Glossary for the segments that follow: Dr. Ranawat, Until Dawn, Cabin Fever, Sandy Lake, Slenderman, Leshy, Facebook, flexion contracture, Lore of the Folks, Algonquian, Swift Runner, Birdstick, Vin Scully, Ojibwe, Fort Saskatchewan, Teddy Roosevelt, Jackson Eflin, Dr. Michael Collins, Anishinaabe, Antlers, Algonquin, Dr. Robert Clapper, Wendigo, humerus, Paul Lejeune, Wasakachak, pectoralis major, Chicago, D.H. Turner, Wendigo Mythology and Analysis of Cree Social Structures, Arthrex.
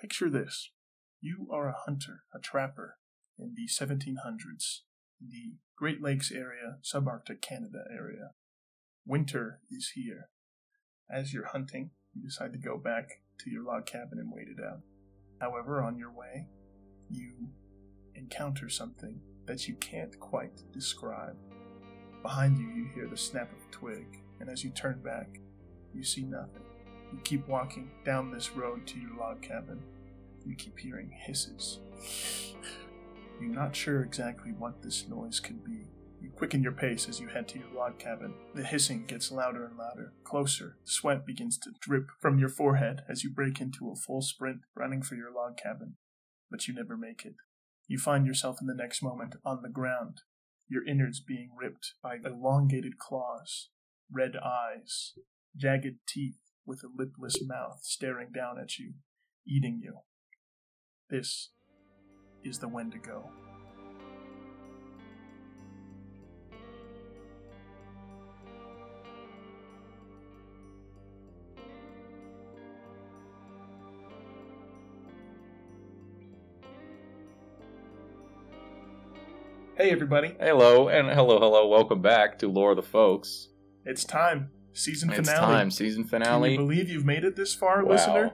Picture this. You are a hunter, a trapper, in the 1700s, in the Great Lakes area, subarctic Canada area. Winter is here. As you're hunting, you decide to go back to your log cabin and wait it out. However, on your way, you encounter something that you can't quite describe. Behind you, you hear the snap of a twig, and as you turn back, you see nothing. You keep walking down this road to your log cabin. You keep hearing hisses. You're not sure exactly what this noise could be. You quicken your pace as you head to your log cabin. The hissing gets louder and louder, closer. Sweat begins to drip from your forehead as you break into a full sprint, running for your log cabin. But you never make it. You find yourself in the next moment on the ground, your innards being ripped by elongated claws, red eyes, jagged teeth with a lipless mouth staring down at you, eating you. This is the Wendigo. Hey everybody. Hello, and hello. Welcome back to Lore of the Folks. It's time. Season finale. Can you believe you've made it this far, wow. Listener?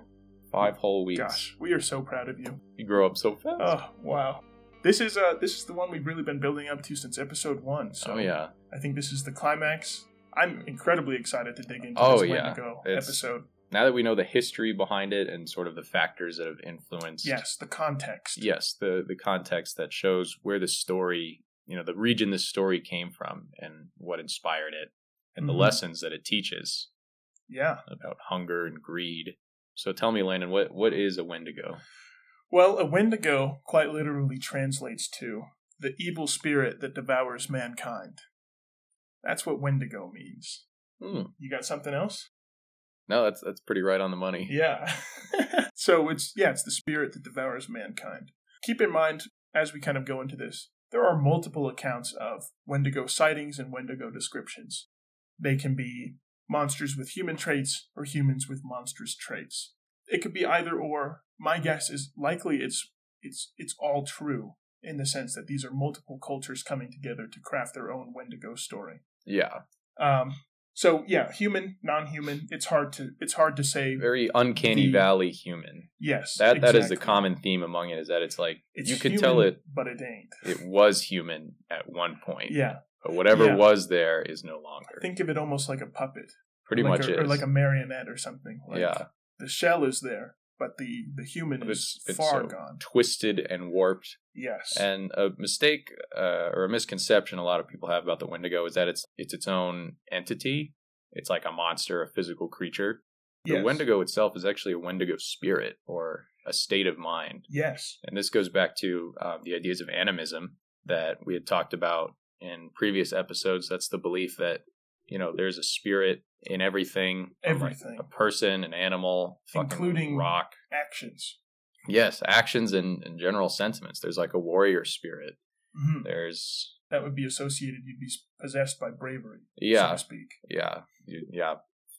5 whole weeks. Gosh, we are so proud of you. You grow up so fast. Oh, wow. This is the one we've really been building up to since episode 1. So yeah. I think this is the climax. I'm incredibly excited to dig into this Wendigo episode. Now that we know the history behind it and sort of the factors that have influenced... Yes, the context. Yes, the context that shows where the story, the region the story came from and what inspired it and the lessons that it teaches. Yeah. About hunger and greed. So tell me, Landon, what is a Wendigo? Well, a Wendigo quite literally translates to the evil spirit that devours mankind. That's what Wendigo means. Mm. You got something else? No, that's pretty right on the money. Yeah. So it's the spirit that devours mankind. Keep in mind, as we kind of go into this, there are multiple accounts of Wendigo sightings and Wendigo descriptions. They can be monsters with human traits or humans with monstrous traits. It could be either or. My guess is likely it's all true in the sense that these are multiple cultures coming together to craft their own Wendigo story. Yeah. So yeah, human, non-human. It's hard to say. Very uncanny valley human. Yes, that is the common theme among it. Is that it's like it's you could tell it, but it ain't. It was human at one point. Yeah, but whatever was there is no longer. Think of it almost like a puppet. Pretty much is. Or like a marionette or something. Like yeah, the shell is there, but the human is far gone. Twisted and warped. Yes. And a mistake or a misconception a lot of people have about the Wendigo is that it's its own entity. It's like a monster, a physical creature. The Wendigo itself is actually a Wendigo spirit or a state of mind. Yes. And this goes back to the ideas of animism that we had talked about in previous episodes. That's the belief that, there's a spirit in everything, a person, an animal, including rock, actions. Yes, actions and general sentiments. There's like a warrior spirit. Mm-hmm. That would be associated, you'd be possessed by bravery, so to speak. Yeah,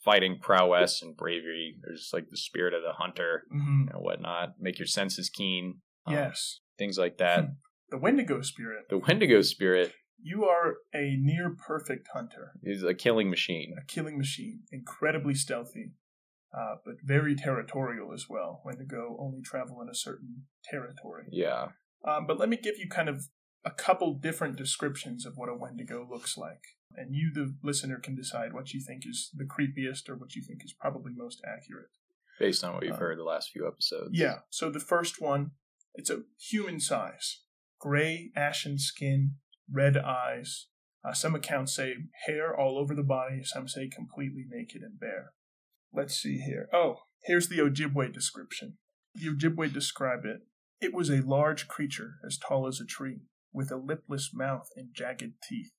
fighting prowess and bravery. There's like the spirit of the hunter and whatnot. Make your senses keen. Yes. Things like that. The Wendigo spirit. You are a near-perfect hunter. He's a killing machine. Incredibly stealthy. But very territorial as well. Wendigo only travel in a certain territory. Yeah. But let me give you kind of a couple different descriptions of what a Wendigo looks like. And you, the listener, can decide what you think is the creepiest or what you think is probably most accurate. Based on what you've heard the last few episodes. Yeah. So the first one, it's a human size. Gray, ashen skin, red eyes. Some accounts say hair all over the body. Some say completely naked and bare. Let's see here. Oh, here's the Ojibwe description. The Ojibwe describe it. It was a large creature as tall as a tree, with a lipless mouth and jagged teeth.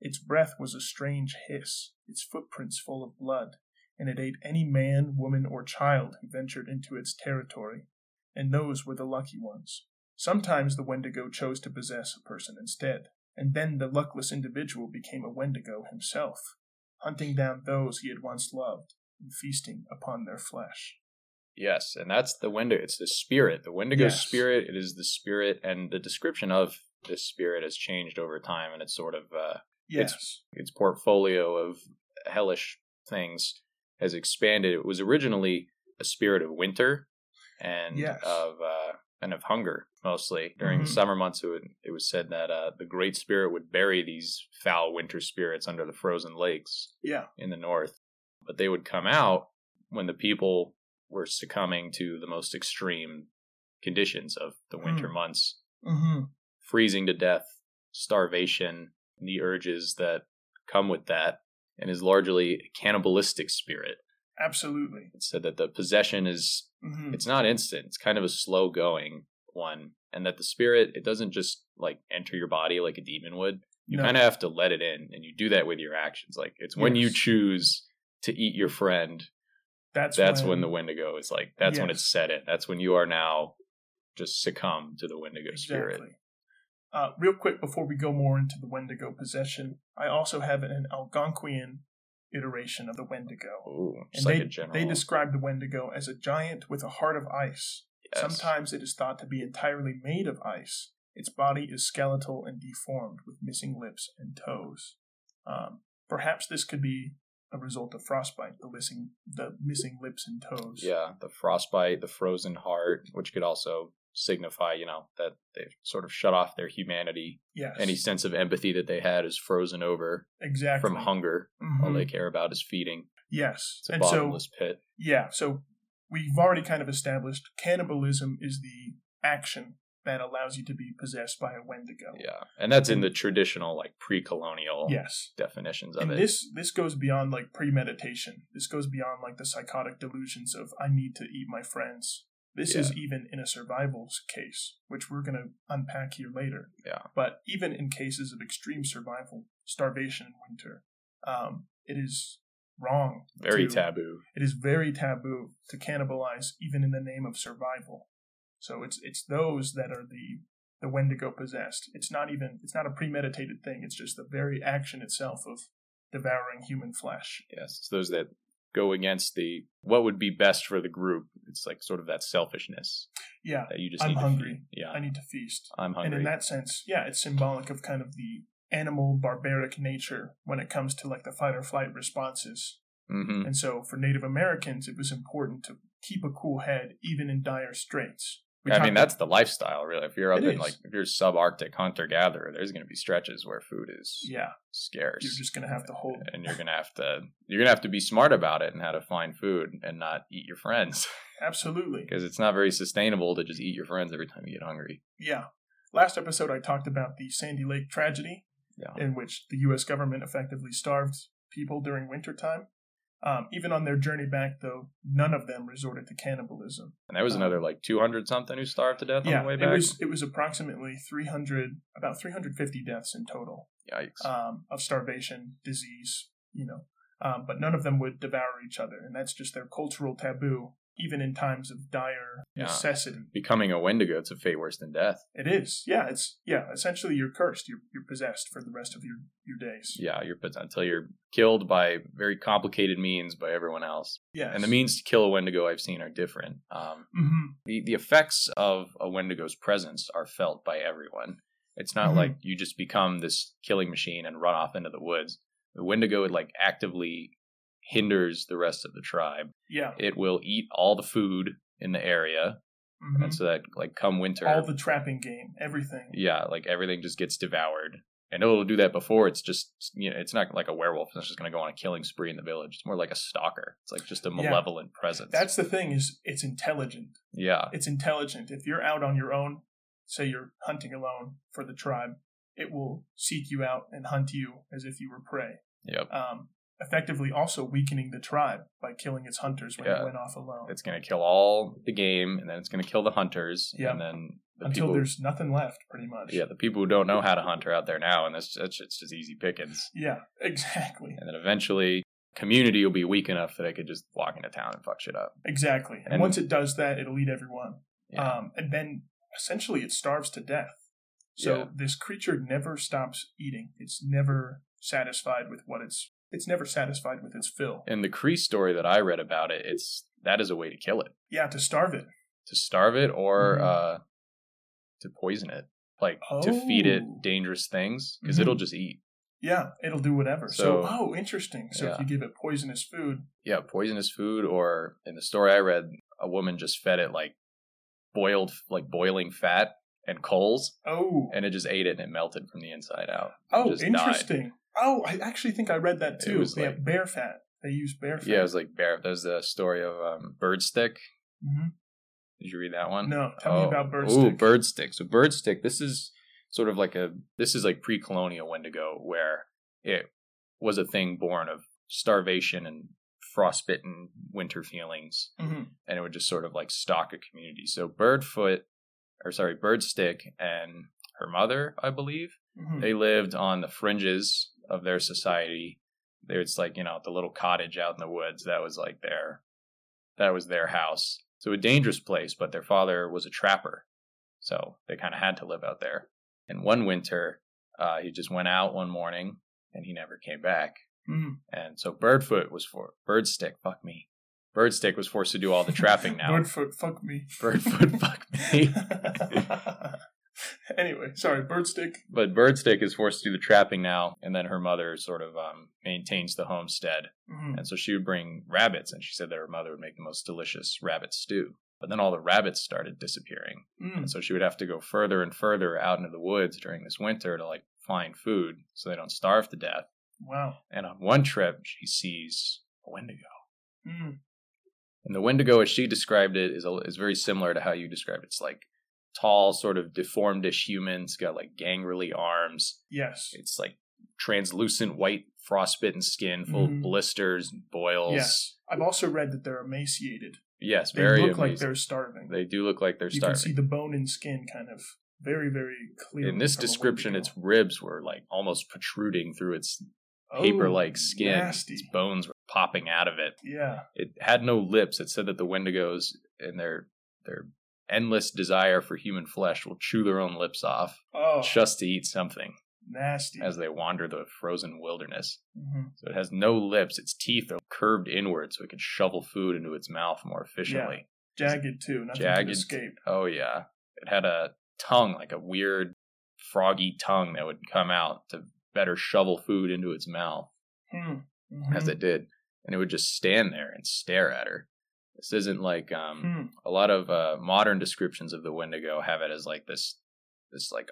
Its breath was a strange hiss, its footprints full of blood, and it ate any man, woman, or child who ventured into its territory, and those were the lucky ones. Sometimes the Wendigo chose to possess a person instead, and then the luckless individual became a Wendigo himself, hunting down those he had once loved, and feasting upon their flesh. Yes, and that's the Wendigo. It's the spirit. The Wendigo spirit, it is the spirit, and the description of this spirit has changed over time, and it's sort of its portfolio of hellish things has expanded. It was originally a spirit of winter and of hunger, mostly. During the summer months, it was said that the Great Spirit would bury these foul winter spirits under the frozen lakes in the north. But they would come out when the people were succumbing to the most extreme conditions of the winter months. Mm-hmm. Freezing to death, starvation, and the urges that come with that, and is largely a cannibalistic spirit. Absolutely. It's said that the possession is, it's not instant. It's kind of a slow going one. And that the spirit, it doesn't just like enter your body like a demon would. You kind of have to let it in. And you do that with your actions. Like it's when you choose to eat your friend. That's when the Wendigo is like, that's when it's set in. That's when you are now just succumb to the Wendigo spirit. Real quick, before we go more into the Wendigo possession, I also have an Algonquian iteration of the Wendigo. Ooh, and they describe the Wendigo as a giant with a heart of ice. Yes. Sometimes it is thought to be entirely made of ice. Its body is skeletal and deformed with missing lips and toes. Perhaps this could be a result of frostbite, the missing lips and toes. Yeah, the frostbite, the frozen heart, which could also signify, that they've sort of shut off their humanity. Yes. Any sense of empathy that they had is frozen over. Exactly. From hunger. Mm-hmm. All they care about is feeding. Yes. It's a bottomless pit. Yeah. So we've already kind of established cannibalism is the action that allows you to be possessed by a Wendigo. Yeah. And that's in the traditional, pre-colonial definitions of it. And this goes beyond, premeditation. This goes beyond, the psychotic delusions of, I need to eat my friends. This is even in a survival case, which we're going to unpack here later. Yeah. But even in cases of extreme survival, starvation in winter, it is wrong. Very taboo. It is very taboo to cannibalize even in the name of survival. So it's those that are the Wendigo possessed. It's not a premeditated thing. It's just the very action itself of devouring human flesh. Yes. It's those that go against what would be best for the group. It's sort of that selfishness. Yeah. That you just I'm need hungry. To feed. Yeah. I need to feast. I'm hungry. And in that sense, it's symbolic of kind of the animal barbaric nature when it comes to the fight or flight responses. Mm-hmm. And so for Native Americans, it was important to keep a cool head even in dire straits. That's the lifestyle, really. If you're up in if you're subarctic hunter-gatherer, there's going to be stretches where food is scarce. You're just going to have to hold, and you're going to have to be smart about it and how to find food and not eat your friends. Absolutely, because it's not very sustainable to just eat your friends every time you get hungry. Yeah. Last episode, I talked about the Sandy Lake tragedy, in which the U.S. government effectively starved people during wintertime. Even on their journey back, though, none of them resorted to cannibalism. And there was another 200-something who starved to death on the way back? It was approximately 350 deaths in total. Yikes. Of starvation, disease, but none of them would devour each other. And that's just their cultural taboo, even in times of dire necessity. Becoming a Wendigo, it's a fate worse than death. It is. Yeah. Essentially, you're cursed. You're possessed for the rest of your days. Yeah. You're possessed until you're killed by very complicated means by everyone else. Yeah. And the means to kill a Wendigo I've seen are different. The effects of a Wendigo's presence are felt by everyone. It's not like you just become this killing machine and run off into the woods. The Wendigo would actively hinders the rest of the tribe. Yeah. It will eat all the food in the area. Mm-hmm. And so that come winter, all the trapping game, everything. Yeah, everything just gets devoured. And it'll do that before it's just it's not like a werewolf that's just going to go on a killing spree in the village. It's more like a stalker. It's just a malevolent presence. That's the thing is it's intelligent. Yeah. It's intelligent. If you're out on your own, say you're hunting alone for the tribe, it will seek you out and hunt you as if you were prey. Yep. Effectively also weakening the tribe by killing its hunters when it went off alone. It's going to kill all the game, and then it's going to kill the hunters, and then until there's nothing left, pretty much. Yeah, the people who don't know how to hunt are out there now, and that's just easy pickings. Yeah, exactly. And then eventually, community will be weak enough that it could just walk into town and fuck shit up. Exactly. And once it does that, it'll eat everyone. Yeah. And then, essentially, it starves to death. So this creature never stops eating. It's never satisfied with its fill. In the Cree story that I read about it, it's that is a way to kill it. Yeah, to starve it. To starve it or to poison it. Like, to feed it dangerous things, because it'll just eat. Yeah, it'll do whatever. So interesting. So if you give it poisonous food. Yeah, poisonous food, or in the story I read, a woman just fed it boiling fat and coals. Oh. And it just ate it and it melted from the inside out. Oh, interesting. Died. Oh, I actually think I read that too. They have bear fat. They use bear fat. Yeah, it was like bear. That was the story of Birdstick. Mm-hmm. Did you read that one? No. Tell me about Birdstick. Ooh, Birdstick. So Birdstick, this is sort of like pre-colonial Wendigo, where it was a thing born of starvation and frostbitten winter feelings. Mm-hmm. And it would just sort of stalk a community. So Birdstick and her mother, I believe, they lived on the fringes of their society. It's the little cottage out in the woods. That was their house. So a dangerous place, but their father was a trapper, so they kind of had to live out there. And one winter, he just went out one morning, and he never came back. Mm. And so Birdstick was forced to do all the trapping now. Birdfoot, fuck me. Anyway, sorry, Birdstick. But Birdstick is forced to do the trapping now, and then her mother sort of maintains the homestead. Mm-hmm. And so she would bring rabbits, and she said that her mother would make the most delicious rabbit stew. But then all the rabbits started disappearing. Mm. And so she would have to go further and further out into the woods during this winter to find food so they don't starve to death. Wow. And on one trip, she sees a Wendigo. Mm. And the Wendigo, as she described it, is very similar to how you described it. It's tall, sort of deformed-ish humans, got gangly arms. Yes. It's translucent white frostbitten skin full of blisters and boils. Yes. I've also read that they're emaciated. Yes, very emaciated. They look like they're starving. They do look like they're starving. You can see the bone and skin kind of very, very clearly. In this description, its ribs were almost protruding through its paper-like skin. Nasty. Its bones were popping out of it. Yeah. It had no lips. It said that the Wendigos and their endless desire for human flesh will chew their own lips off just to eat something. Nasty. As they wander the frozen wilderness. Mm-hmm. So it has no lips. Its teeth are curved inward so it can shovel food into its mouth more efficiently. Yeah. Jagged too. Nothing to escape. Oh, yeah. It had a tongue, a weird froggy tongue that would come out to better shovel food into its mouth. Mm-hmm. As it did. And it would just stand there and stare at her. This isn't a lot of modern descriptions of the Wendigo have it as this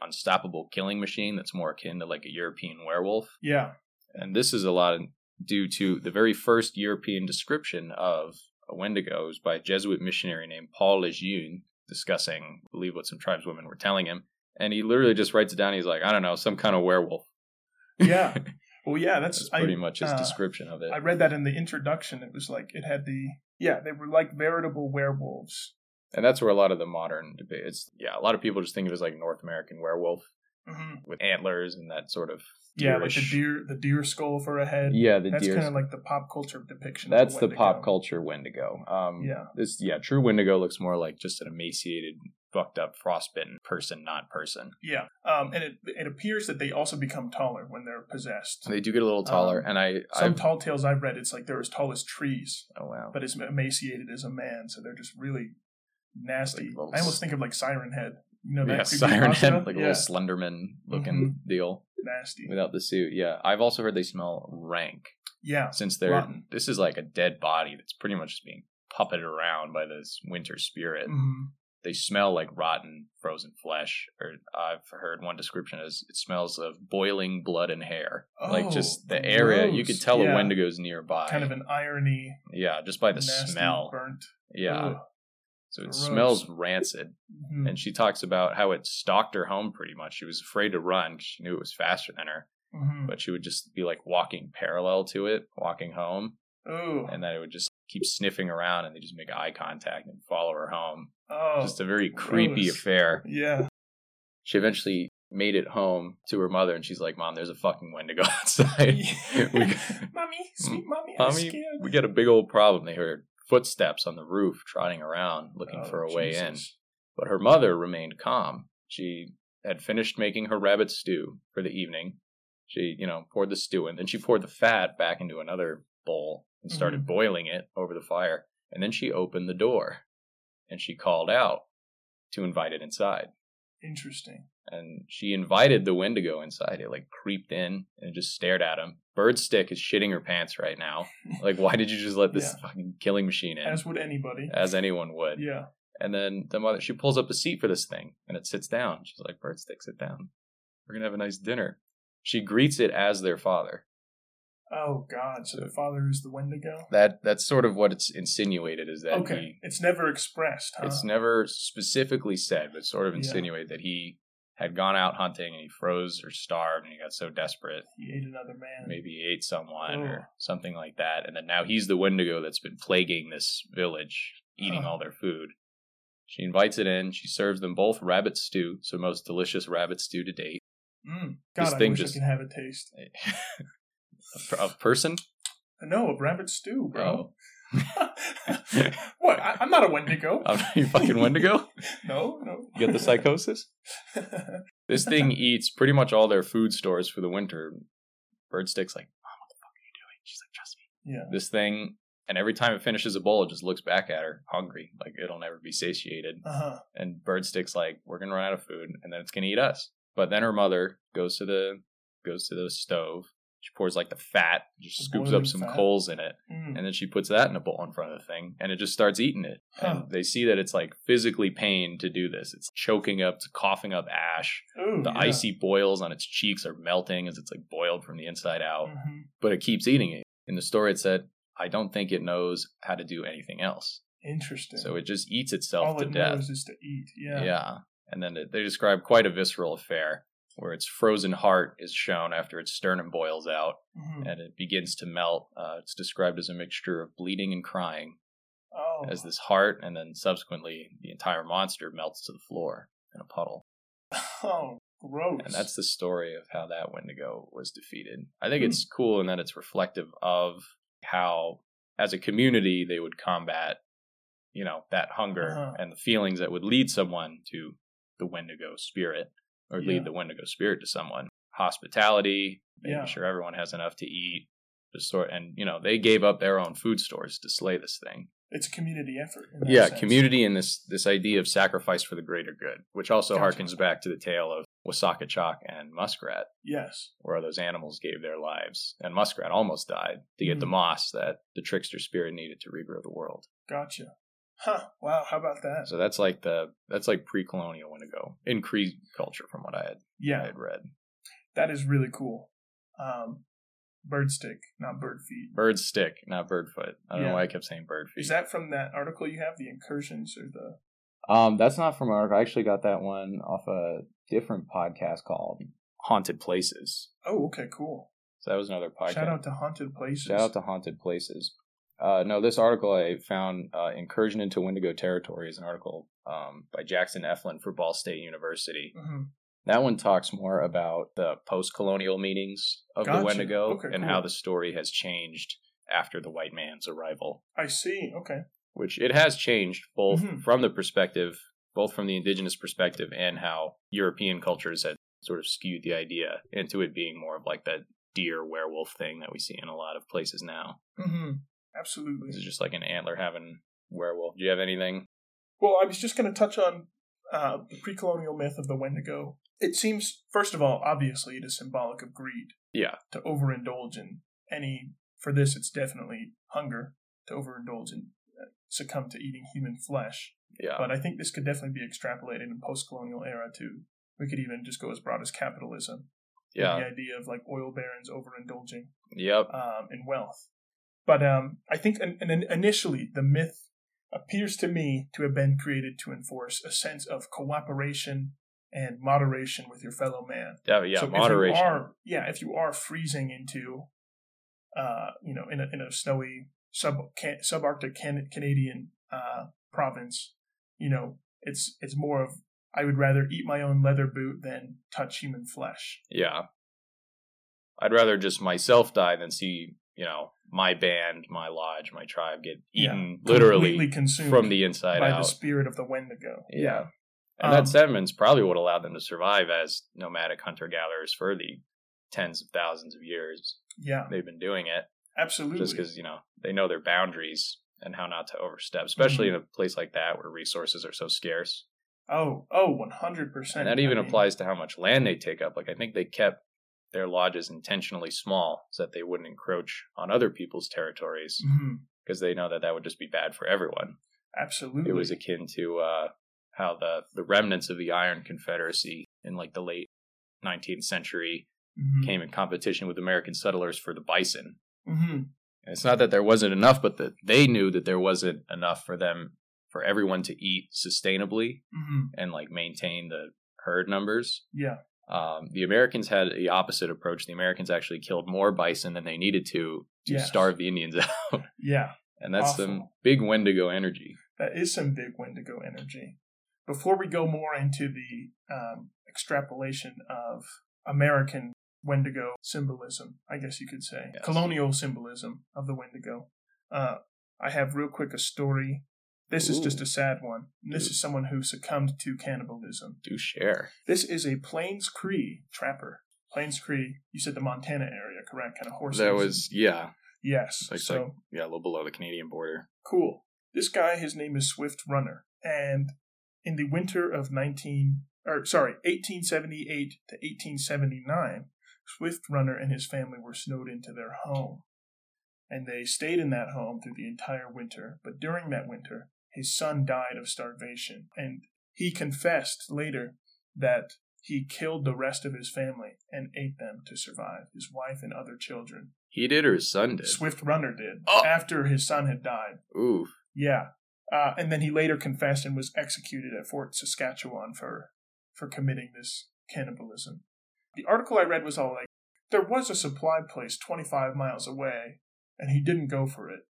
unstoppable killing machine that's more akin to a European werewolf. Yeah. And this is a lot due to the very first European description of a Wendigo is by a Jesuit missionary named Paul Lejeune, discussing, I believe, what some tribeswomen were telling him. And he literally just writes it down. He's I don't know, some kind of werewolf. Yeah. Well, yeah, that's pretty much his description of it. I read that in the introduction. It was it had the... Yeah, they were veritable werewolves. And that's where a lot of the modern debate... a lot of people just think of it as North American werewolf with antlers and that sort of... Yeah, the deer skull for a head. Yeah, that's kind of the pop culture depiction. That's the pop culture Wendigo. Yeah. True Wendigo looks more like just an emaciated, fucked up, frostbitten person, not person. Yeah. And it appears that they also become taller when they're possessed. They do get a little taller. And Some tall tales I've read, it's they're as tall as trees. Oh, wow. But as emaciated as a man, so they're just really nasty. I almost think of Siren Head. You know that Siren Head, a little Slenderman looking deal. Nasty. Without the suit, yeah. I've also heard they smell rank. Yeah. Since they're rotten. This is a dead body that's pretty much just being puppeted around by this winter spirit. Mm-hmm. They smell like rotten frozen flesh. Or I've heard one description is it smells of boiling blood and hair. Oh, just the area gross. You could tell a Wendigo's nearby. Kind of an irony. Yeah, just by the nasty smell. Burnt. Yeah. Ugh. So it smells rancid. Mm-hmm. And she talks about how it stalked her home pretty much. She was afraid to run because she knew it was faster than her. Mm-hmm. But she would just be walking parallel to it, walking home. Ooh. And then it would just keep sniffing around and they just make eye contact and follow her home. Oh, just a very creepy affair. Yeah. She eventually made it home to her mother and she's like, Mom, there's a fucking Wendigo outside. Yeah. Mommy, sweet mommy, I'm scared. We got a big old problem. They heard footsteps on the roof, trotting around, looking for a way in. But her mother remained calm. She had finished making her rabbit stew for the evening. She, poured the stew in. Then she poured the fat back into another bowl and started boiling it over the fire. and then she opened the door, and she called out to invite it inside. Interesting. And she invited the Wendigo inside. It like creeped in and just stared at him. Birdstick is shitting her pants right now. Like, why did you just let this fucking killing machine in? As would anybody. As anyone would. Yeah. And then the mother, she pulls up a seat for this thing, and it sits down. She's like, Birdstick, sit down. We're going to have a nice dinner. She greets it as their father. Oh, God. So the father is the Wendigo? That's sort of what it's insinuated, is that it's never expressed, huh? It's never specifically said, but sort of insinuated that he had gone out hunting and he froze or starved and he got so desperate. He ate another man. Maybe he ate someone or something like that. And then now he's the Wendigo that's been plaguing this village, eating all their food. She invites it in. She serves them both rabbit stew, so most delicious rabbit stew to date. Mm. God, this I wish I could have a taste. A person? No, a rabbit stew, bro. Oh. What? I'm not a Wendigo. You fucking Wendigo? No. You got the psychosis? This thing eats pretty much all their food stores for the winter. Birdstick's like, Mom, what the fuck are you doing? She's like, trust me. Yeah. This thing, and every time it finishes a bowl, it just looks back at her, hungry. Like, it'll never be satiated. Uh-huh. And Birdstick's like, we're going to run out of food, and then it's going to eat us. But then her mother goes to the stove. She pours like the fat, just scoops up some coals in it, and then she puts that in a bowl in front of the thing, and it just starts eating it. Huh. And they see that it's like physically pained to do this. It's choking up, it's coughing up ash. Ooh, the icy boils on its cheeks are melting as it's like boiled from the inside out. Mm-hmm. But it keeps eating it. In the story, it said, I don't think it knows how to do anything else. Interesting. So it just eats itself to death. All it knows is to eat, Yeah. And then they describe quite a visceral affair, where its frozen heart is shown after its sternum boils out, and it begins to melt. It's described as a mixture of bleeding and crying, as this heart, and then subsequently the entire monster melts to the floor in a puddle. Oh, gross. And that's the story of how that Wendigo was defeated. I think it's cool in that it's reflective of how, as a community, they would combat, that hunger and the feelings that would lead someone to the Wendigo spirit. Or lead the Wendigo spirit to someone. Hospitality, making sure everyone has enough to eat. They gave up their own food stores to slay this thing. It's a community effort. Community, and this idea of sacrifice for the greater good, which also harkens back to the tale of Wasakachak and Muskrat. Yes. Where those animals gave their lives. And Muskrat almost died to get the moss that the trickster spirit needed to regrow the world. Gotcha. Huh, wow, how about that? So that's like pre-colonial Wendigo in Cree culture from what I had read. That is really cool. Birdstick, not Birdfeet. Birdstick, not Birdfoot. I don't know why I kept saying Birdfeet. Is that from that article you have, the incursions or the... That's not from an article. I actually got that one off a different podcast called Haunted Places. Oh, okay, cool. So that was another podcast. Shout out to Haunted Places. No, this article I found, Incursion into Wendigo Territory, is an article by Jackson Eflin for Ball State University. Mm-hmm. That one talks more about the post-colonial meanings of the Wendigo how the story has changed after the white man's arrival. I see. Okay. Which it has changed both from the indigenous perspective and how European cultures had sort of skewed the idea into it being more of like that deer werewolf thing that we see in a lot of places now. Mm-hmm. Absolutely. This is just like an antler having werewolf. Do you have anything? Well, I was just going to touch on the pre-colonial myth of the Wendigo. It seems, first of all, obviously it is symbolic of greed. Yeah. To overindulge in for this it's definitely hunger, to overindulge and succumb to eating human flesh. Yeah. But I think this could definitely be extrapolated in post-colonial era too. We could even just go as broad as capitalism. Yeah. The idea of like oil barons overindulging. Yep. In wealth. But I think initially the myth appears to me to have been created to enforce a sense of cooperation and moderation with your fellow man. So moderation. If you are freezing into, in a snowy subarctic Canadian province, it's more of I would rather eat my own leather boot than touch human flesh. Yeah, I'd rather just myself die than see. My band, my lodge, my tribe get eaten literally consumed from the inside out. By the spirit of the Wendigo. Yeah. And that sediment's probably what allowed them to survive as nomadic hunter-gatherers for the tens of thousands of years. Yeah. They've been doing it. Absolutely. Just because, they know their boundaries and how not to overstep, especially in a place like that where resources are so scarce. Oh, 100%. And that even applies to how much land they take up. Like, I think they kept their lodges intentionally small so that they wouldn't encroach on other people's territories, because they know that that would just be bad for everyone. Absolutely. It was akin to how the remnants of the Iron Confederacy in like the late 19th century came in competition with American settlers for the bison. And it's not that there wasn't enough, but that they knew that there wasn't enough for them, for everyone to eat sustainably and like maintain the herd numbers. Yeah. The Americans had the opposite approach. The Americans actually killed more bison than they needed to starve the Indians out. Yeah. And that's some big Wendigo energy. That is some big Wendigo energy. Before we go more into the extrapolation of American Wendigo symbolism, I guess you could say, colonial symbolism of the Wendigo, I have real quick a story. This is just a sad one. This is someone who succumbed to cannibalism. Do share. This is a Plains Cree trapper. Plains Cree, you said the Montana area, correct? Kind of horses. That was, yeah. Yes. Like, a little below the Canadian border. Cool. This guy, his name is Swift Runner. And in the winter of 1878 to 1879, Swift Runner and his family were snowed into their home. And they stayed in that home through the entire winter. But during that winter, his son died of starvation. And he confessed later that he killed the rest of his family and ate them to survive, his wife and other children. He did, or his son did? Swift Runner did, after his son had died. Ooh. Yeah. And then he later confessed and was executed at Fort Saskatchewan for committing this cannibalism. The article I read was all like, there was a supply place 25 miles away, and he didn't go for it.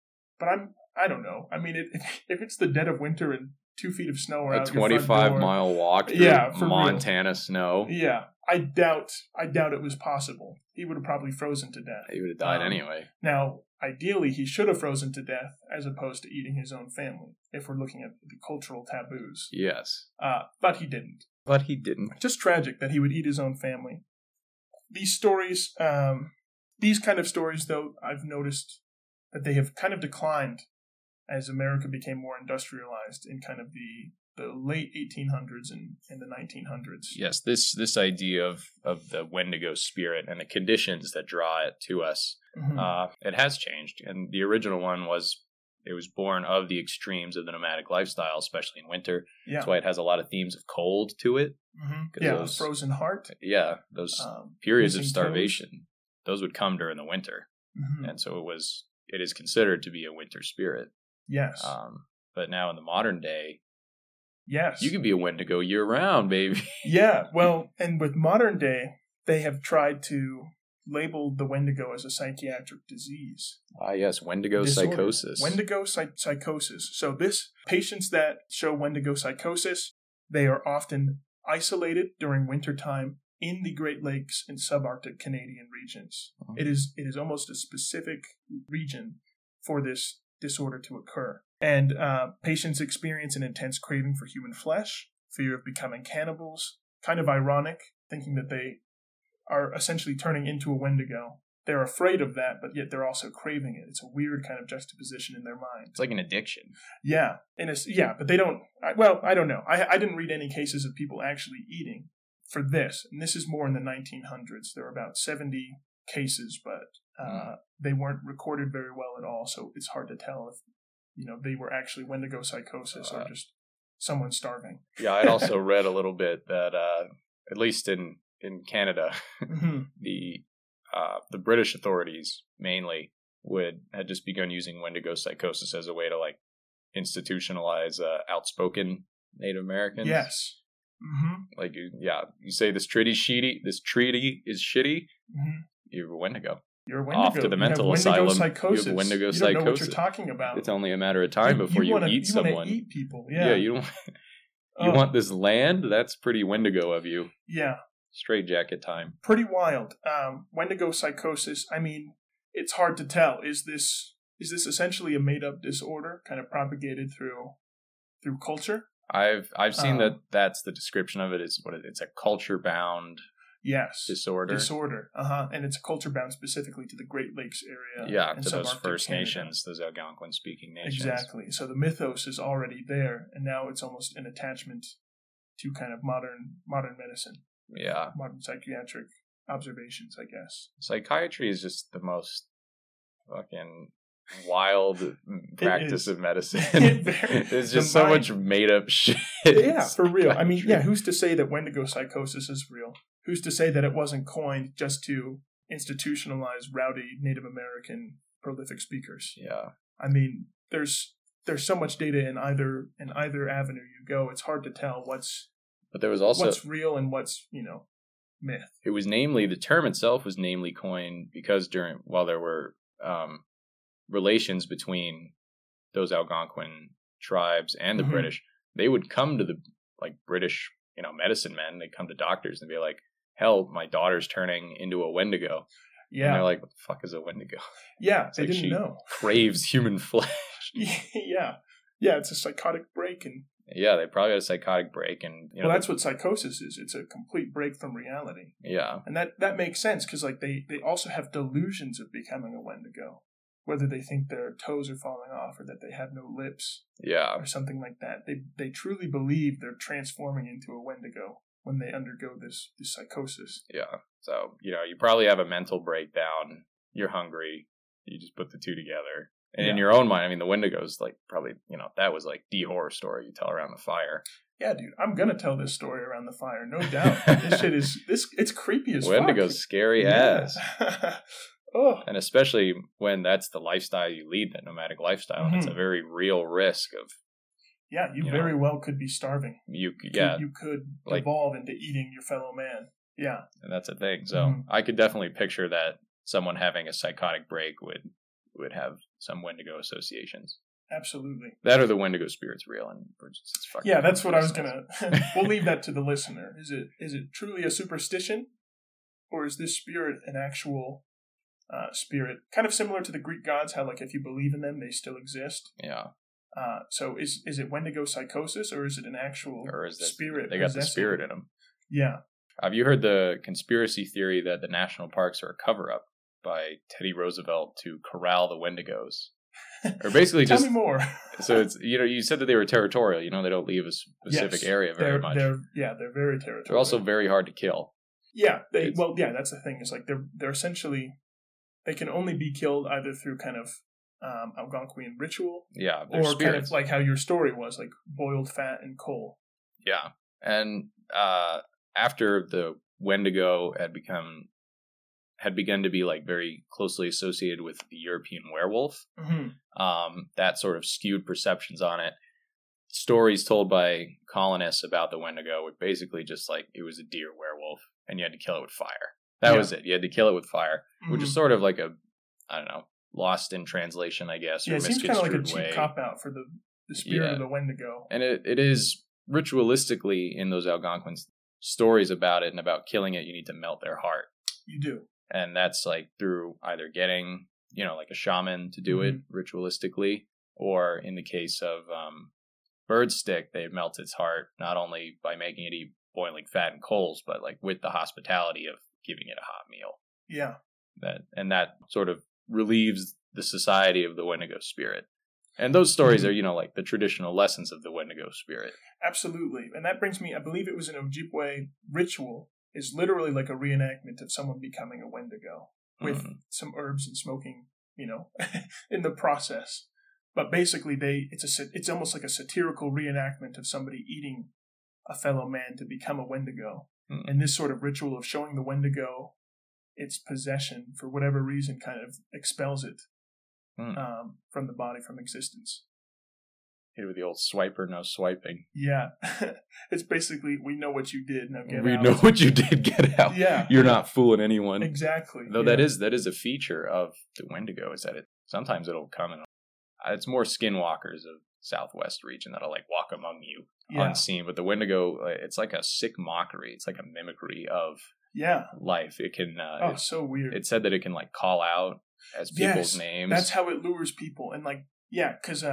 But I don't know. I mean, if it's the dead of winter and 2 feet of snow around your front door, a 25-mile walk through Montana snow. Yeah, I doubt it was possible. He would have probably frozen to death. He would have died anyway. Now, ideally, he should have frozen to death as opposed to eating his own family, if we're looking at the cultural taboos. Yes. But he didn't. Just tragic that he would eat his own family. These kind of stories, though, I've noticed that they have kind of declined as America became more industrialized in kind of the late 1800s and the 1900s. Yes, this idea of the Wendigo spirit and the conditions that draw it to us, it has changed. And the original one was born of the extremes of the nomadic lifestyle, especially in winter. Yeah. That's why it has a lot of themes of cold to it. Yeah, those, frozen heart. Yeah, those periods of starvation. Toes. Those would come during the winter. And so it is considered to be a winter spirit. Yes. But now in the modern day, yes, you can be a Wendigo year round, baby. Yeah. Well, and with modern day, they have tried to label the Wendigo as a psychiatric disease. Ah, yes. Wendigo psychosis. Wendigo psychosis. So patients that show Wendigo psychosis, they are often isolated during wintertime in the Great Lakes and subarctic Canadian regions. It is almost a specific region for this disorder to occur. And patients experience an intense craving for human flesh, fear of becoming cannibals, kind of ironic, thinking that they are essentially turning into a Wendigo. They're afraid of that, but yet they're also craving it. It's a weird kind of juxtaposition in their mind. It's like an addiction. Yeah. But they don't... I don't know. I didn't read any cases of people actually eating for this, and this is more in the 1900s. There were about 70 cases, but they weren't recorded very well at all, so it's hard to tell if they were actually Wendigo psychosis or just someone starving. Yeah, I'd also read a little bit that at least in Canada, the British authorities mainly had just begun using Wendigo psychosis as a way to like institutionalize outspoken Native Americans. Yes. Like, you say this treaty is shitty, you're a Wendigo. You're a Wendigo. Off to the mental asylum. Psychosis. You have Wendigo psychosis. You don't know what you're talking about. It's only a matter of time before you eat someone. You eat people, yeah. You want this land? That's pretty Wendigo of you. Yeah. Straitjacket time. Pretty wild. Wendigo psychosis, I mean, it's hard to tell. Is this essentially a made-up disorder kind of propagated through culture? I've seen that's the description of it. It's a culture bound Yes. Disorder. And it's a culture bound specifically to the Great Lakes area. Yeah, to those First Nations, those Algonquin-speaking nations. Exactly. So the mythos is already there, and now it's almost an attachment to kind of modern medicine. Yeah. Modern psychiatric observations, I guess. Psychiatry is just the most fucking wild practice of medicine. There's just so much made up shit. Yeah, for real. I mean, yeah, who's to say that Wendigo psychosis is real? Who's to say that it wasn't coined just to institutionalize rowdy Native American prolific speakers? Yeah. I mean, there's so much data in either avenue you go. It's hard to tell what's real and what's, myth. It was the term itself was coined because while there were relations between those Algonquin tribes and the mm-hmm. British, they would come to the British, medicine men. They'd come to doctors and be like, "Hell, my daughter's turning into a Wendigo." Yeah, and they're like, "What the fuck is a Wendigo?" Yeah, they didn't know. Craves human flesh. yeah, it's a psychotic break, and yeah, they probably had a psychotic break, and that's what psychosis is. It's a complete break from reality. Yeah, and that makes sense because they also have delusions of becoming a Wendigo. Whether they think their toes are falling off or that they have no lips, yeah, or something like that, they truly believe they're transforming into a Wendigo when they undergo this psychosis. Yeah, so you probably have a mental breakdown. You're hungry. You just put the two together, and in your own mind, I mean, the Wendigo's probably that was the horror story you tell around the fire. Yeah, dude, I'm gonna tell this story around the fire, no doubt. This shit it's creepy as fuck. Wendigo's scary ass. Oh. And especially when that's the lifestyle you lead, that nomadic lifestyle, mm-hmm. and it's a very real risk of... Yeah, you very well could be starving. You could evolve into eating your fellow man. Yeah. And that's a thing. So mm-hmm. I could definitely picture that someone having a psychotic break would have some Wendigo associations. Absolutely. That or the Wendigo spirit's real. And we're just fucking that's what I was going to... We'll leave that to the listener. Is it truly a superstition? Or is this spirit an actual... spirit, kind of similar to the Greek gods, how if you believe in them, they still exist. Yeah. So is it Wendigo psychosis, or is it an actual spirit? They got the spirit in them. Yeah. Have you heard the conspiracy theory that the national parks are a cover-up by Teddy Roosevelt to corral the Wendigos? Or basically just... Tell me more. So it's you said that they were territorial. They don't leave a specific area very much. They're very territorial. They're also very hard to kill. Yeah. That's the thing. It's they're essentially... They can only be killed either through kind of Algonquian ritual, or spirits. Kind of like how your story was, like boiled fat and coal. Yeah, and after the Wendigo had begun to be very closely associated with the European werewolf, mm-hmm. That sort of skewed perceptions on it. Stories told by colonists about the Wendigo were basically just it was a deer werewolf, and you had to kill it with fire. That was it. You had to kill it with fire, mm-hmm. which is sort of lost in translation, I guess. Yeah, or it seems kind of like a cheap cop-out for the spirit of the Wendigo. And it is ritualistically in those Algonquin stories about it and about killing it, you need to melt their heart. You do. And that's through either getting, a shaman to do mm-hmm. it ritualistically, or in the case of Birdstick, they melt its heart, not only by making it eat boiling fat and coals, but with the hospitality of giving it a hot meal. Yeah. That sort of relieves the society of the Wendigo spirit. And those stories are, the traditional lessons of the Wendigo spirit. Absolutely. And that brings me, I believe it was an Ojibwe ritual, is literally a reenactment of someone becoming a Wendigo with mm-hmm. some herbs and smoking, in the process. But basically it's almost like a satirical reenactment of somebody eating a fellow man to become a Wendigo. Mm. And this sort of ritual of showing the Wendigo its possession, for whatever reason, kind of expels it from the body, from existence. Here with the old swiper, no swiping. Yeah. It's basically, we know what you did, now get out. We know what you did, get out. Yeah. You're not fooling anyone. Exactly. Though that is a feature of the Wendigo, is that sometimes it'll come and it's more skinwalkers of Southwest region that'll walk among you unseen, but the Wendigo, it's a sick mockery. It's a mimicry of life. It can it's so weird. It said that it can call out as people's names. That's how it lures people. And because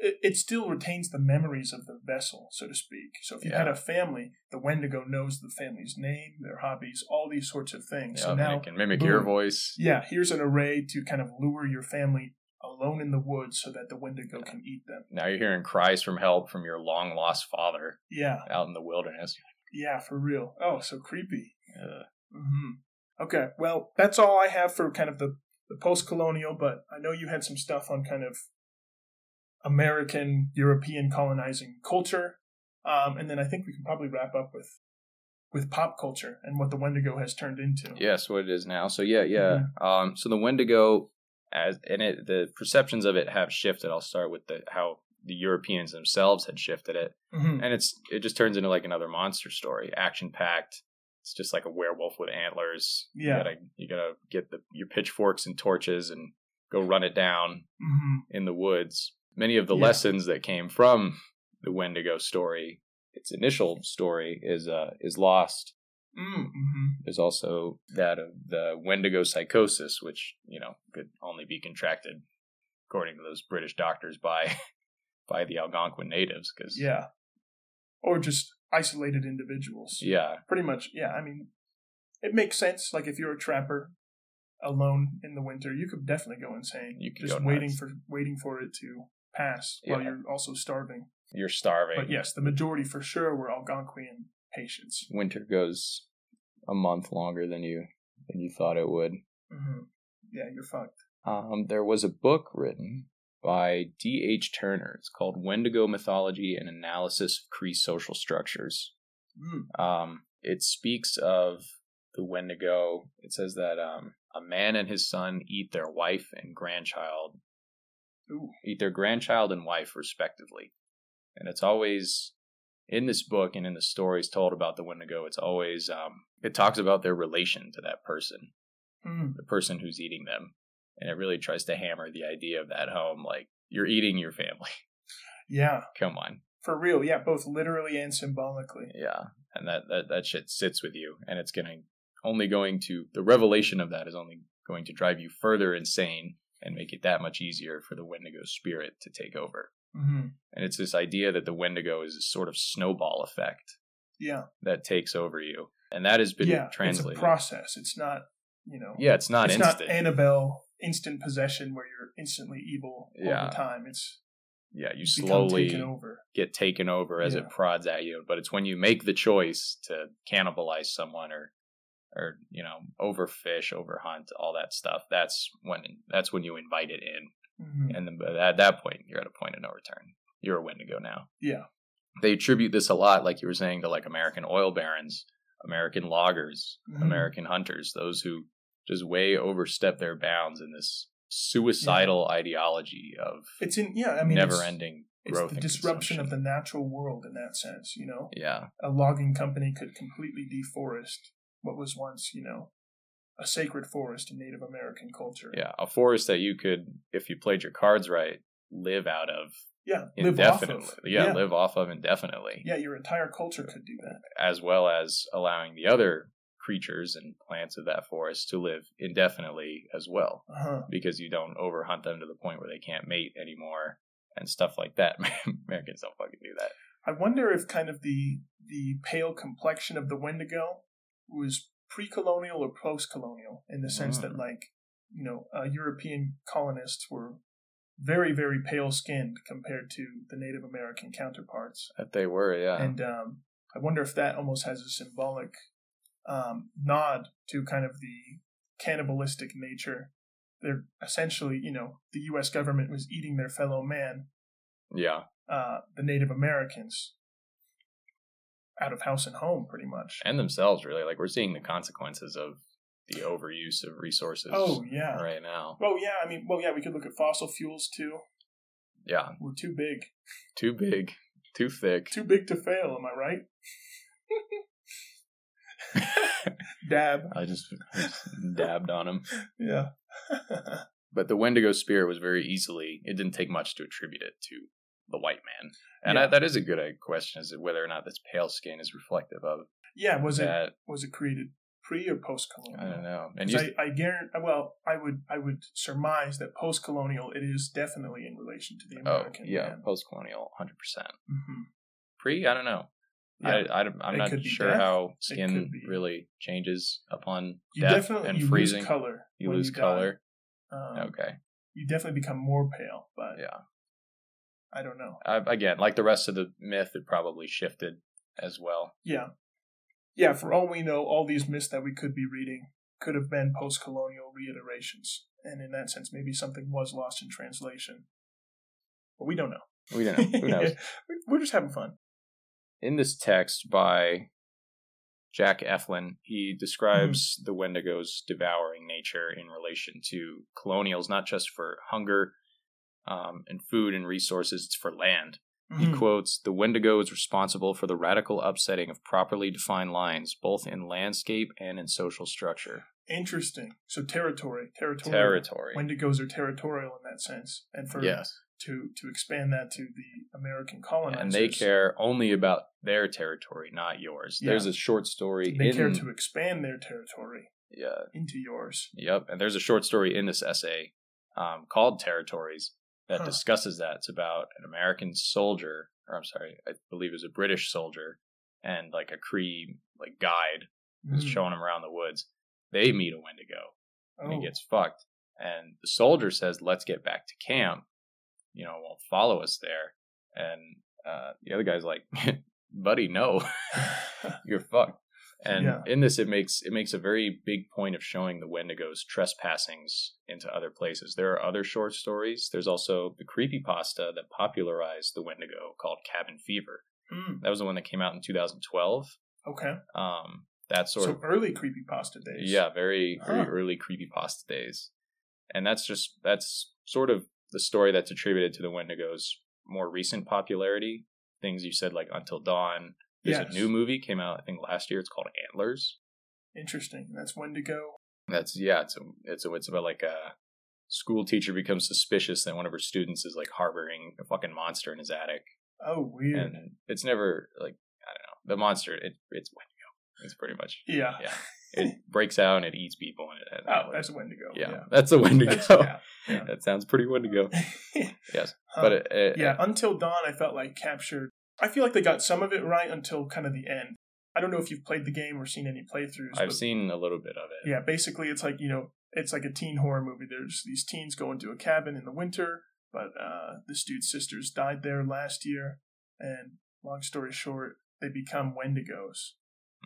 it still retains the memories of the vessel, so to speak. So if you had a family, the Wendigo knows the family's name, their hobbies, all these sorts of things. Yeah, so now, it can mimic your voice. Yeah, here's an array to kind of lure your family alone in the woods so that the Wendigo can eat them. Now you're hearing cries from help from your long-lost father. Yeah. Out in the wilderness. Yeah, for real. Oh, so creepy. Yeah. Mm-hmm. Okay, well, that's all I have for kind of the post-colonial, but I know you had some stuff on kind of American, European colonizing culture. And then I think we can probably wrap up with pop culture and what the Wendigo has turned into. Yes, what it is now. So yeah. Mm-hmm. So the Wendigo, the perceptions of it have shifted. I'll start with how the Europeans themselves had shifted it. Mm-hmm. And it just turns into like another monster story, action-packed. It's just like a werewolf with antlers. Yeah. You gotta get your pitchforks and torches and go run it down in the woods. Many of the lessons that came from the Wendigo story, its initial story, is lost. Mm-hmm. There's also that of the Wendigo psychosis, which, could only be contracted, according to those British doctors, by the Algonquin natives. Or just isolated individuals. Yeah. Pretty much, yeah. I mean, it makes sense. Like, if you're a trapper alone in the winter, you could definitely go insane. You could just waiting for it to pass while you're also starving. You're starving. But yes, the majority for sure were Algonquian patients. Winter goes a month longer than you thought it would. Mm-hmm. Yeah, you're fucked. There was a book written by D.H. Turner. It's called Wendigo Mythology and Analysis of Cree Social Structures. Mm. It speaks of the Wendigo. It says that a man and his son eat their wife and grandchild. Ooh. Eat their grandchild and wife, respectively. And it's always, in this book and in the stories told about the Wendigo, it's always, it talks about their relation to that person, the person who's eating them. And it really tries to hammer the idea of that home, like, you're eating your family. Yeah. Come on. For real, yeah, both literally and symbolically. Yeah, and that shit sits with you, and it's the revelation of that is only going to drive you further insane and make it that much easier for the Wendigo spirit to take over. Mm-hmm. And it's this idea that the Wendigo is this sort of snowball effect that takes over you. And that has been translated. It's a process. It's not, it's not instant. It's not Annabelle instant possession where you're instantly evil all the time. It's... Yeah, you slowly get taken over as it prods at you. But it's when you make the choice to cannibalize someone or overfish, overhunt, all that stuff. That's when you invite it in. Mm-hmm. And then at that point, you're at a point of no return. You're a Wendigo now. Yeah. They attribute this a lot, like you were saying, to like American oil barons, American loggers, American hunters, those who just way overstep their bounds in this suicidal ideology of never-ending growth. It's the disruption of the natural world in that sense, Yeah. A logging company could completely deforest what was once, a sacred forest in Native American culture. Yeah, a forest that you could, if you played your cards right, live out of indefinitely. Live off of. Yeah, live off of indefinitely. Yeah, your entire culture could do that. As well as allowing the other creatures and plants of that forest to live indefinitely as well, because you don't overhunt them to the point where they can't mate anymore and stuff like that. Americans don't fucking do that. I wonder if kind of the pale complexion of the Wendigo was pre-colonial or post-colonial in the sense that, like, European colonists were very, very pale-skinned compared to the Native American counterparts. That they were, yeah. And I wonder if that almost has a symbolic nod to kind of the cannibalistic nature. They're essentially, the U.S. government was eating their fellow man. Yeah. The Native Americans out of house and home, pretty much. And themselves, really. Like, we're seeing the consequences of the overuse of resources. Oh, yeah. Right now. Oh, yeah. I mean, we could look at fossil fuels, too. Yeah. We're too big. Too big. Too thick. Too big to fail, am I right? Dab. I just dabbed on him. Yeah. But the Wendigo spirit was very easily, it didn't take much to attribute it to the white man. And that is a good question, is whether or not this pale skin is reflective of. Yeah, was it created pre or post-colonial? I don't know. And I guarantee. Well, I would surmise that post-colonial it is definitely in relation to the American. Oh yeah, man. Post-colonial, 100%. Mm-hmm. Pre, I don't know. Yeah. I'm not sure how skin really changes upon death and freezing. You lose color. Okay. You definitely become more pale, but yeah, I don't know. Again, like the rest of the myth, it probably shifted as well. Yeah. Yeah, for all we know, all these myths that we could be reading could have been post-colonial reiterations. And in that sense, maybe something was lost in translation. But we don't know. We don't know. Who knows? We're just having fun. In this text by Jack Eflin, he describes the Wendigo's devouring nature in relation to colonials, not just for hunger and food and resources, it's for land. Mm-hmm. He quotes, "The Wendigo is responsible for the radical upsetting of properly defined lines, both in landscape and in social structure." Interesting. So territory. Wendigos are territorial in that sense. And for to expand that to the American colonizers. And they care only about their territory, not yours. Yeah. There's a short story. They care to expand their territory into yours. Yep. And there's a short story in this essay called Territories that discusses that. It's about an American soldier, I believe it was a British soldier, and like a Cree guide who's showing him around the woods. They meet a Wendigo, and he gets fucked. And the soldier says, "Let's get back to camp. You know, won't follow us there." And the other guy's like, "Buddy, no, you're fucked." And in this, it makes a very big point of showing the Wendigo's trespassings into other places. There are other short stories. There's also the creepypasta that popularized the Wendigo called Cabin Fever. Mm. That was the one that came out in 2012. Okay. That sort of early creepypasta days. Yeah, very early creepypasta days. And that's sort of the story that's attributed to the Wendigo's more recent popularity. Things you said like Until Dawn. There's a new movie came out, I think last year. It's called Antlers. Interesting. That's Wendigo. It's about like a school teacher becomes suspicious that one of her students is like harboring a fucking monster in his attic. Oh, weird. And it's never like, I don't know, the monster. It's Wendigo. It's pretty much yeah. It breaks out and it eats people. That's a Wendigo. Yeah, that's a Wendigo. That sounds pretty Wendigo. Yes, but Until Dawn, I felt like captured. I feel like they got some of it right until kind of the end. I don't know if you've played the game or seen any playthroughs. I've seen a little bit of it. Yeah, basically it's like, it's like a teen horror movie. There's these teens go into a cabin in the winter, but this dude's sisters died there last year. And long story short, they become Wendigos.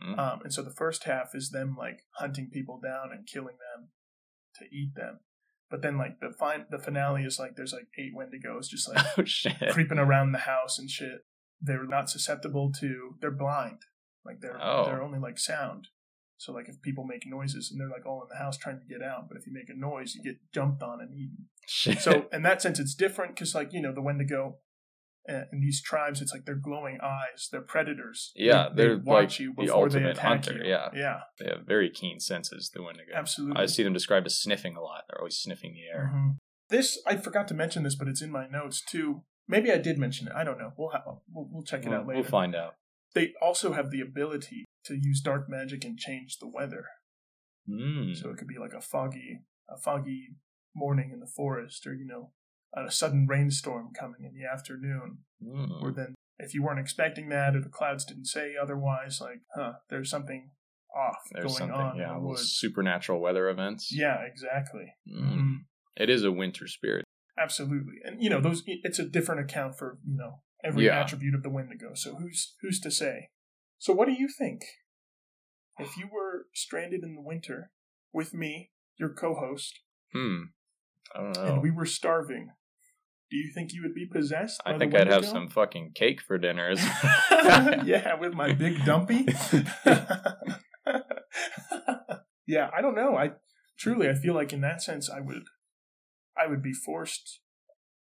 Mm-hmm. And so the first half is them like hunting people down and killing them to eat them. But then, like, the finale is like there's like 8 Wendigos just like creeping around the house and shit. They're not susceptible to, they're blind. Like they're only like sound. So like if people make noises and they're like all in the house trying to get out, but if you make a noise, you get jumped on and eaten. Shit. So in that sense, it's different because like, the Wendigo and these tribes, it's like they're glowing eyes. They're predators. Yeah. They watch like you before the ultimate they attack hunter. You. Yeah. They have very keen senses, the Wendigo. Absolutely. I see them described as sniffing a lot. They're always sniffing the air. Mm-hmm. This, I forgot to mention this, but it's in my notes too. Maybe I did mention it. I don't know. We'll check it out later. We'll find out. They also have the ability to use dark magic and change the weather. Mm. So it could be like a foggy morning in the forest, or a sudden rainstorm coming in the afternoon. Mm. Or then, if you weren't expecting that, or the clouds didn't say otherwise, like, there's something off going on. Yeah, in the woods. Supernatural weather events. Yeah, exactly. Mm. It is a winter spirit. Absolutely. And, those it's a different account for, every attribute of the Wendigo. So who's to say? So what do you think? If you were stranded in the winter with me, your co-host, I don't know, and we were starving, do you think you would be possessed by the Wendigo? I think I'd have some fucking cake for dinner. Yeah, with my big dumpy. Yeah, I don't know. I feel like in that sense I would be forced,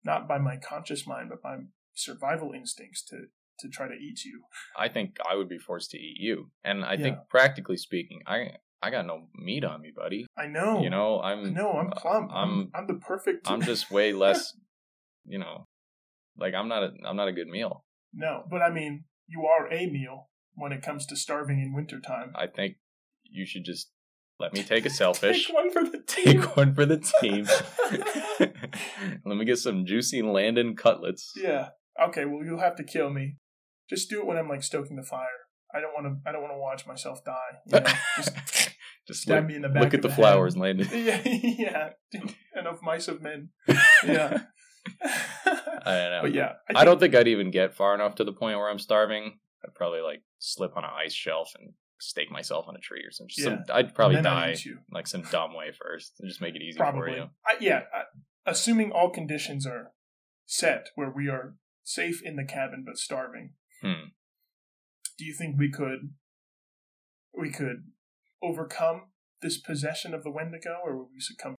not by my conscious mind, but by survival instincts to try to eat you. I think I would be forced to eat you. And I think practically speaking, I got no meat on me, buddy. I know. I'm plump. I'm the perfect. I'm just way less, like I'm not a good meal. No, but I mean, you are a meal when it comes to starving in wintertime. I think you should just let me take a selfish. Take one for the team. Take one for the team. Let me get some juicy Landon cutlets. Yeah. Okay, well, you'll have to kill me. Just do it when I'm, like, stoking the fire. I don't want to watch myself die. You know? Just stab me in the back. Look at the flowers, head. Landon. Yeah. Enough mice of men. Yeah. I don't know. But yeah, I don't think I'd even get far enough to the point where I'm starving. I'd probably like slip on an ice shelf and stake myself on a tree or something. I'd probably die like some dumb way first. And just make it easy for you. Assuming all conditions are set where we are safe in the cabin but starving. Hmm. Do you think we could overcome this possession of the Wendigo, or would we succumb?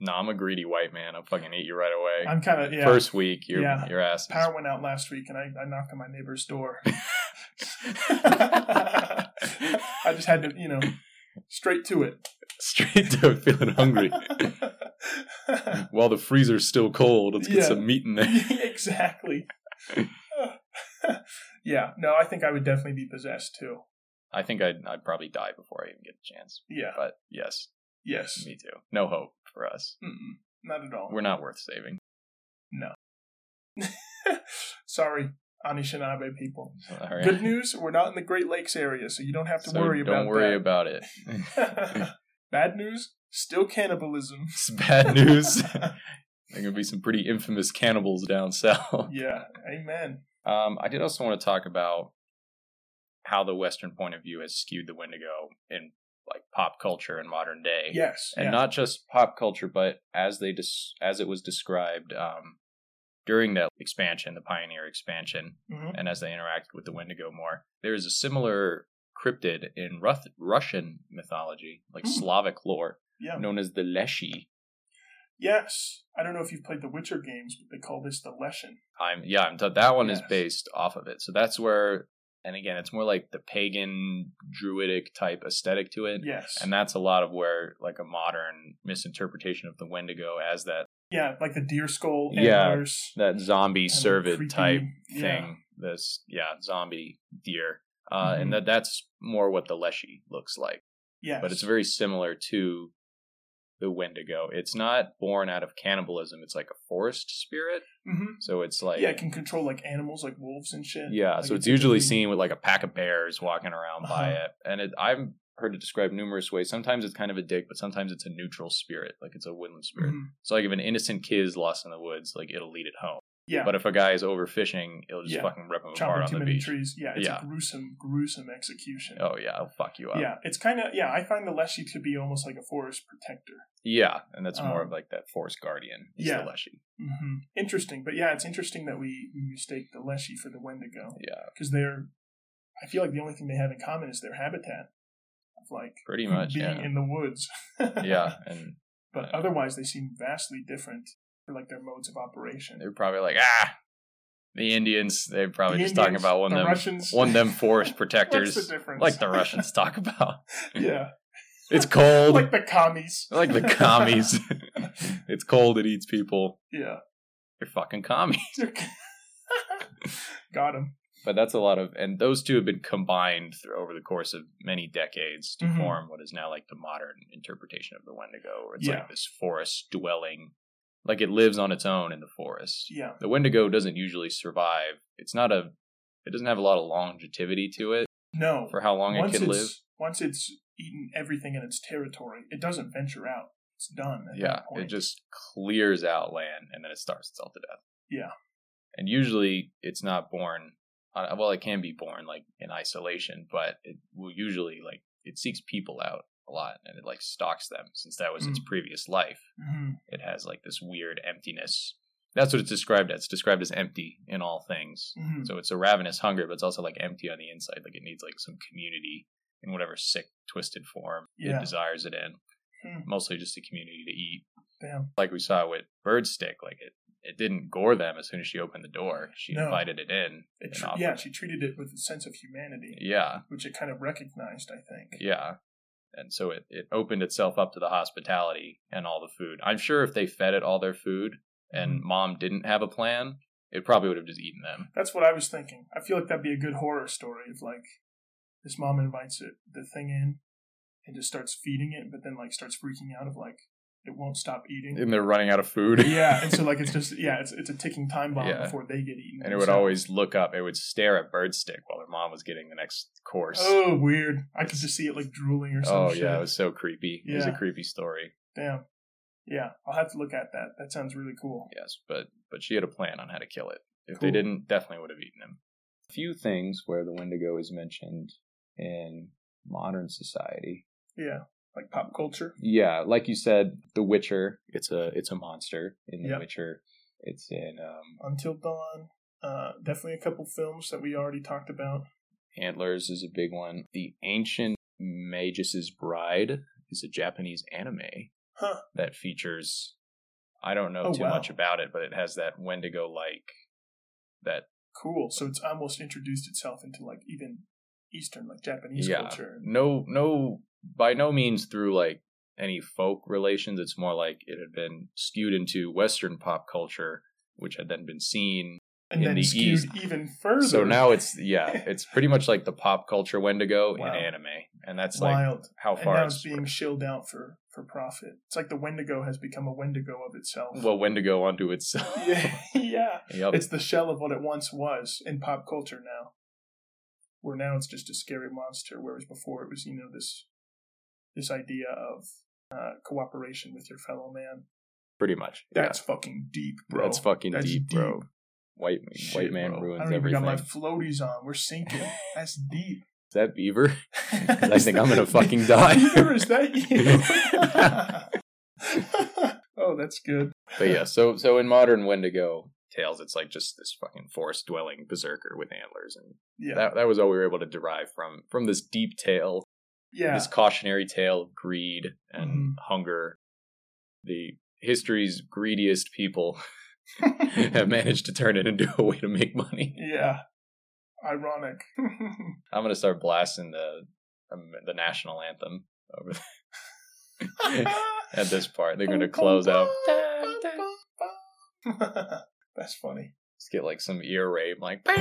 No, I'm a greedy white man. I'll fucking eat you right away. I'm kind of, yeah. First week, your ass is... Power went out last week, and I knocked on my neighbor's door. I just had to, straight to it. Straight to it, feeling hungry. While the freezer's still cold, let's get some meat in there. Exactly. Yeah, no, I think I would definitely be possessed, too. I think I'd probably die before I even get a chance. Yeah. But, yes. Yes. Me too. No hope. For us. Mm-mm, not at all. We're not worth saving. No. Sorry, Anishinaabe people. Sorry. Good news, we're not in the Great Lakes area, so you don't have to worry about that. Don't worry about it. Bad news, still cannibalism. It's bad news. There are going to be some pretty infamous cannibals down south. Yeah, amen. I did also want to talk about how the Western point of view has skewed the Wendigo in like pop culture in modern day. Yes. And not just pop culture, but as it was described during that expansion, the pioneer expansion, and as they interacted with the Wendigo more, there is a similar cryptid in Russian mythology, like Slavic lore, known as the Leshy. Yes. I don't know if you've played The Witcher games, but they call this the Leshen. That one is based off of it. So that's where... And again, it's more like the pagan, druidic type aesthetic to it. Yes. And that's a lot of where, like, a modern misinterpretation of the Wendigo as that. Yeah, like the deer skull antlers. Yeah, that zombie servid type thing. This zombie deer. And that's more what the Leshy looks like. Yes. But it's very similar to the Wendigo. It's not born out of cannibalism. It's like a forest spirit. Mm-hmm. So it's like... Yeah, it can control like animals, like wolves and shit. Yeah, like so it's usually seen with like a pack of bears walking around by it. And I've heard it described numerous ways. Sometimes it's kind of a dick, but sometimes it's a neutral spirit. Like it's a woodland spirit. Mm-hmm. So like if an innocent kid is lost in the woods, like it'll lead it home. Yeah. But if a guy is overfishing, it'll just fucking rip him apart on the beach. Trees. Yeah, it's a gruesome execution. Oh, yeah, it'll fuck you up. Yeah, it's kind of, I find the Leshy to be almost like a forest protector. Yeah, and that's more of like that forest guardian is the Leshy. Mm-hmm. Interesting, but yeah, it's interesting that we mistake the Leshy for the Wendigo. Yeah. Because I feel like the only thing they have in common is their habitat. Of like pretty much, being in the woods. Yeah. But otherwise, they seem vastly different. Like their modes of operation. They're probably like, the Indians, they're probably talking about one of them forest protectors. What's the difference? Like the Russians talk about. Yeah. It's cold. Like the commies. It's cold, it eats people. Yeah. You're fucking commies. Got him. But that's a lot of, and those two have been combined over the course of many decades to form what is now like the modern interpretation of the Wendigo, where it's like this forest dwelling. Like, it lives on its own in the forest. Yeah. The Wendigo doesn't usually survive. It doesn't have a lot of longevity to it. No. For how long it can live. Once it's eaten everything in its territory, it doesn't venture out. It's done at that point. It just clears out land, and then it starves itself to death. Yeah. And usually, it's not born... Well, it can be born, like, in isolation, but it will usually, like, it seeks people out. A lot, and it like stalks them since that was its previous life. Mm-hmm. It has like this weird emptiness. That's what it's described as. It's described as empty in all things. Mm-hmm. So it's a ravenous hunger, but it's also like empty on the inside. Like it needs like some community in whatever sick, twisted form it desires it in. Mm-hmm. Mostly just a community to eat. Damn. Like we saw with Birdstick, like it didn't gore them as soon as she opened the door. She invited it in. She treated it with a sense of humanity. Yeah, which it kind of recognized, I think. Yeah. And so it opened itself up to the hospitality and all the food. I'm sure if they fed it all their food and Mom didn't have a plan, it probably would have just eaten them. That's what I was thinking. I feel like that'd be a good horror story. If like his mom invites the thing in and just starts feeding it, but then like starts freaking out of like it won't stop eating. And they're running out of food. Yeah, and so like it's just it's a ticking time bomb before they get eaten. And it would always look up. It would stare at Birdstick while her mom was getting the next course. Oh, weird! I could just see it like drooling or something. Oh yeah, it was so creepy. Yeah. It was a creepy story. Damn. Yeah, I'll have to look at that. That sounds really cool. Yes, but she had a plan on how to kill it. If they didn't, definitely would have eaten him. A few things where the Wendigo is mentioned in modern society. Yeah, like pop culture. Yeah, like you said, The Witcher. It's a monster in The Witcher. It's in Until Dawn. Definitely a couple films that we already talked about. Antlers is a big one. The Ancient Magus's Bride is a Japanese anime. Huh. That features, I don't know much about it, but it has that Wendigo-like, that... Cool, so it's almost introduced itself into, like, even Eastern, like, Japanese culture. No, by no means through, like, any folk relations. It's more like it had been skewed into Western pop culture, which had then been seen and in the East. And then skewed even further. So now it's pretty much like the pop culture Wendigo in anime. And that's, wild. Like, how far it's... being shilled out for profit. It's like the Wendigo has become a Wendigo of itself. Well, Wendigo onto itself. Yeah. Yep. It's the shell of what it once was in pop culture now. Where now it's just a scary monster, whereas before it was, this idea of cooperation with your fellow man. Pretty much. That's fucking deep, bro. That's fucking deep, bro. White man bro. Ruins everything. I got my floaties on. We're sinking. That's deep. Is that Beaver? I think I'm going to fucking die. Beaver, is that you? Oh, that's good. But yeah, so in modern Wendigo tales, it's like just this fucking forest-dwelling berserker with antlers. And that was all we were able to derive from this deep tale, this cautionary tale of greed and hunger. The history's greediest people have managed to turn it into a way to make money. Yeah. Ironic. I'm going to start blasting the national anthem over there. At this part. They're going to close out. That's funny. Let's get like some ear rape. Like... Oh,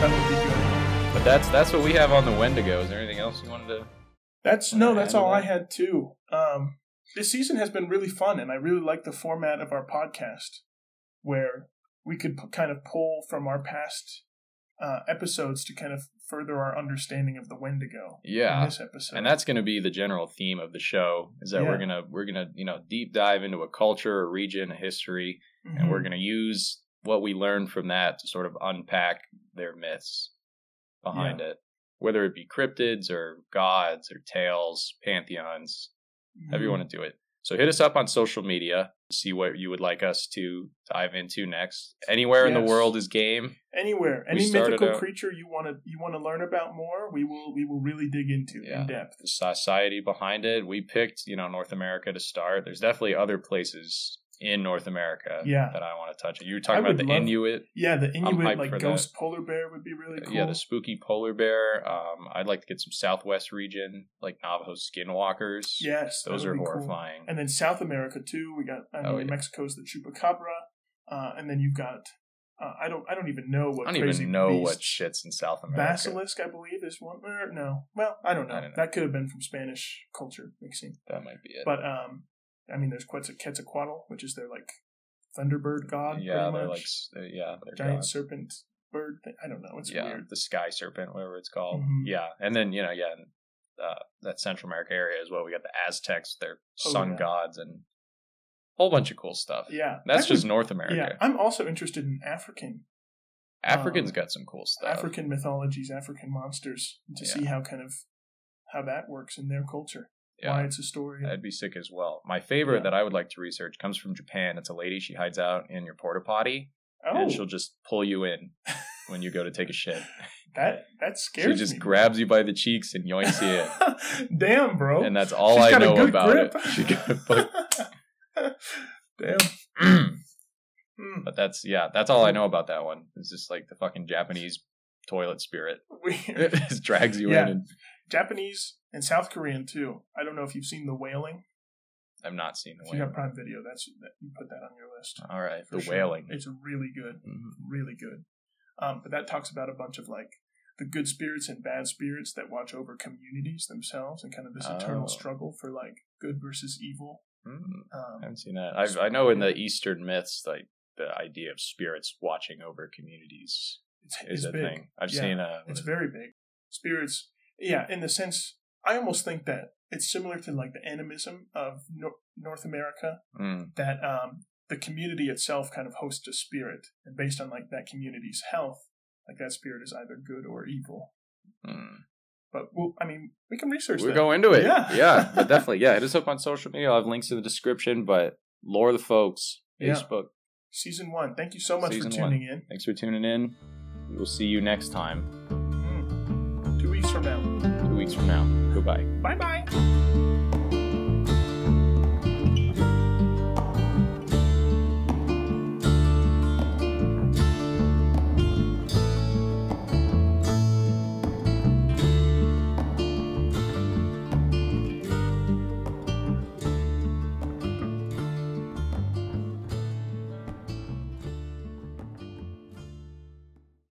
that would be good. But that's what we have on the Wendigo. Is there anything else you wanted to... That's all I had too. This season has been really fun and I really like the format of our podcast, where we could kind of pull from our past episodes to kind of further our understanding of the Wendigo. Yeah, in this episode. And that's going to be the general theme of the show: is that we're gonna deep dive into a culture, a region, a history, and we're gonna use what we learned from that to sort of unpack their myths behind it, whether it be cryptids or gods or tales, pantheons, however you want to do it. So hit us up on social media, see what you would like us to dive into next. Anywhere in the world is game. Anywhere. Any mythical creature you want to learn about more, we will really dig into in depth. The society behind it. We picked, North America to start. There's definitely other places in North America that I want to touch. You were talking about the Inuit. Yeah, the Inuit, like ghost polar bear would be really cool. Yeah, the spooky polar bear. I'd like to get some Southwest region, like Navajo skinwalkers. Yes. Those are horrifying. Cool. And then South America, too. We got Mexico's the Chupacabra. And then you've got, I don't even know what crazy what shit's in South America. Basilisk, I believe, is one. No. Well, I don't know. That could have been from Spanish culture mixing. That might be it. But, there's Quetzalcoatl, which is their, like, thunderbird god, pretty much. They're giant god. Serpent bird thing. I don't know. It's weird. The sky serpent, whatever it's called. Mm-hmm. Yeah. And then, that Central America area as well. We got the Aztecs, their sun gods, and a whole bunch of cool stuff. Yeah. That's just North America. Yeah. I'm also interested in African's got some cool stuff. African mythologies, African monsters, to see how that works in their culture. Yeah. Why it's a story. That'd be sick as well. My favorite that I would like to research comes from Japan. It's a lady. She hides out in your porta potty, and she'll just pull you in when you go to take a shit. That scares me. She just grabs you by the cheeks and yoinks you in. Damn, bro. And that's all I know about it. She got a good grip. Damn. But that's all I know about that one. It's just like the fucking Japanese toilet spirit. Weird. It just drags you in. And... Japanese. And South Korean, too. I don't know if you've seen The Wailing. I've not seen The Wailing. If you have Prime Video, you put that on your list. All right, The Wailing. It's really good. Mm-hmm. Really good. But that talks about a bunch of like the good spirits and bad spirits that watch over communities themselves, and kind of this eternal struggle for like good versus evil. I haven't seen that. I know in the Eastern myths, like the idea of spirits watching over communities is a big thing. I've seen it's very big. Spirits, in the sense, I almost think that it's similar to like the animism of North America, that the community itself kind of hosts a spirit, and based on like that community's health, like that spirit is either good or evil. But we can research that. We'll go into it. Yeah, but definitely. Yeah, hit us up on social media. I'll have links in the description, but Lore of the Folks, Facebook. Yeah. Season 1. Thank you so much for tuning in. Thanks for tuning in. We will see you next time. 2 weeks from now. Goodbye. Bye-bye.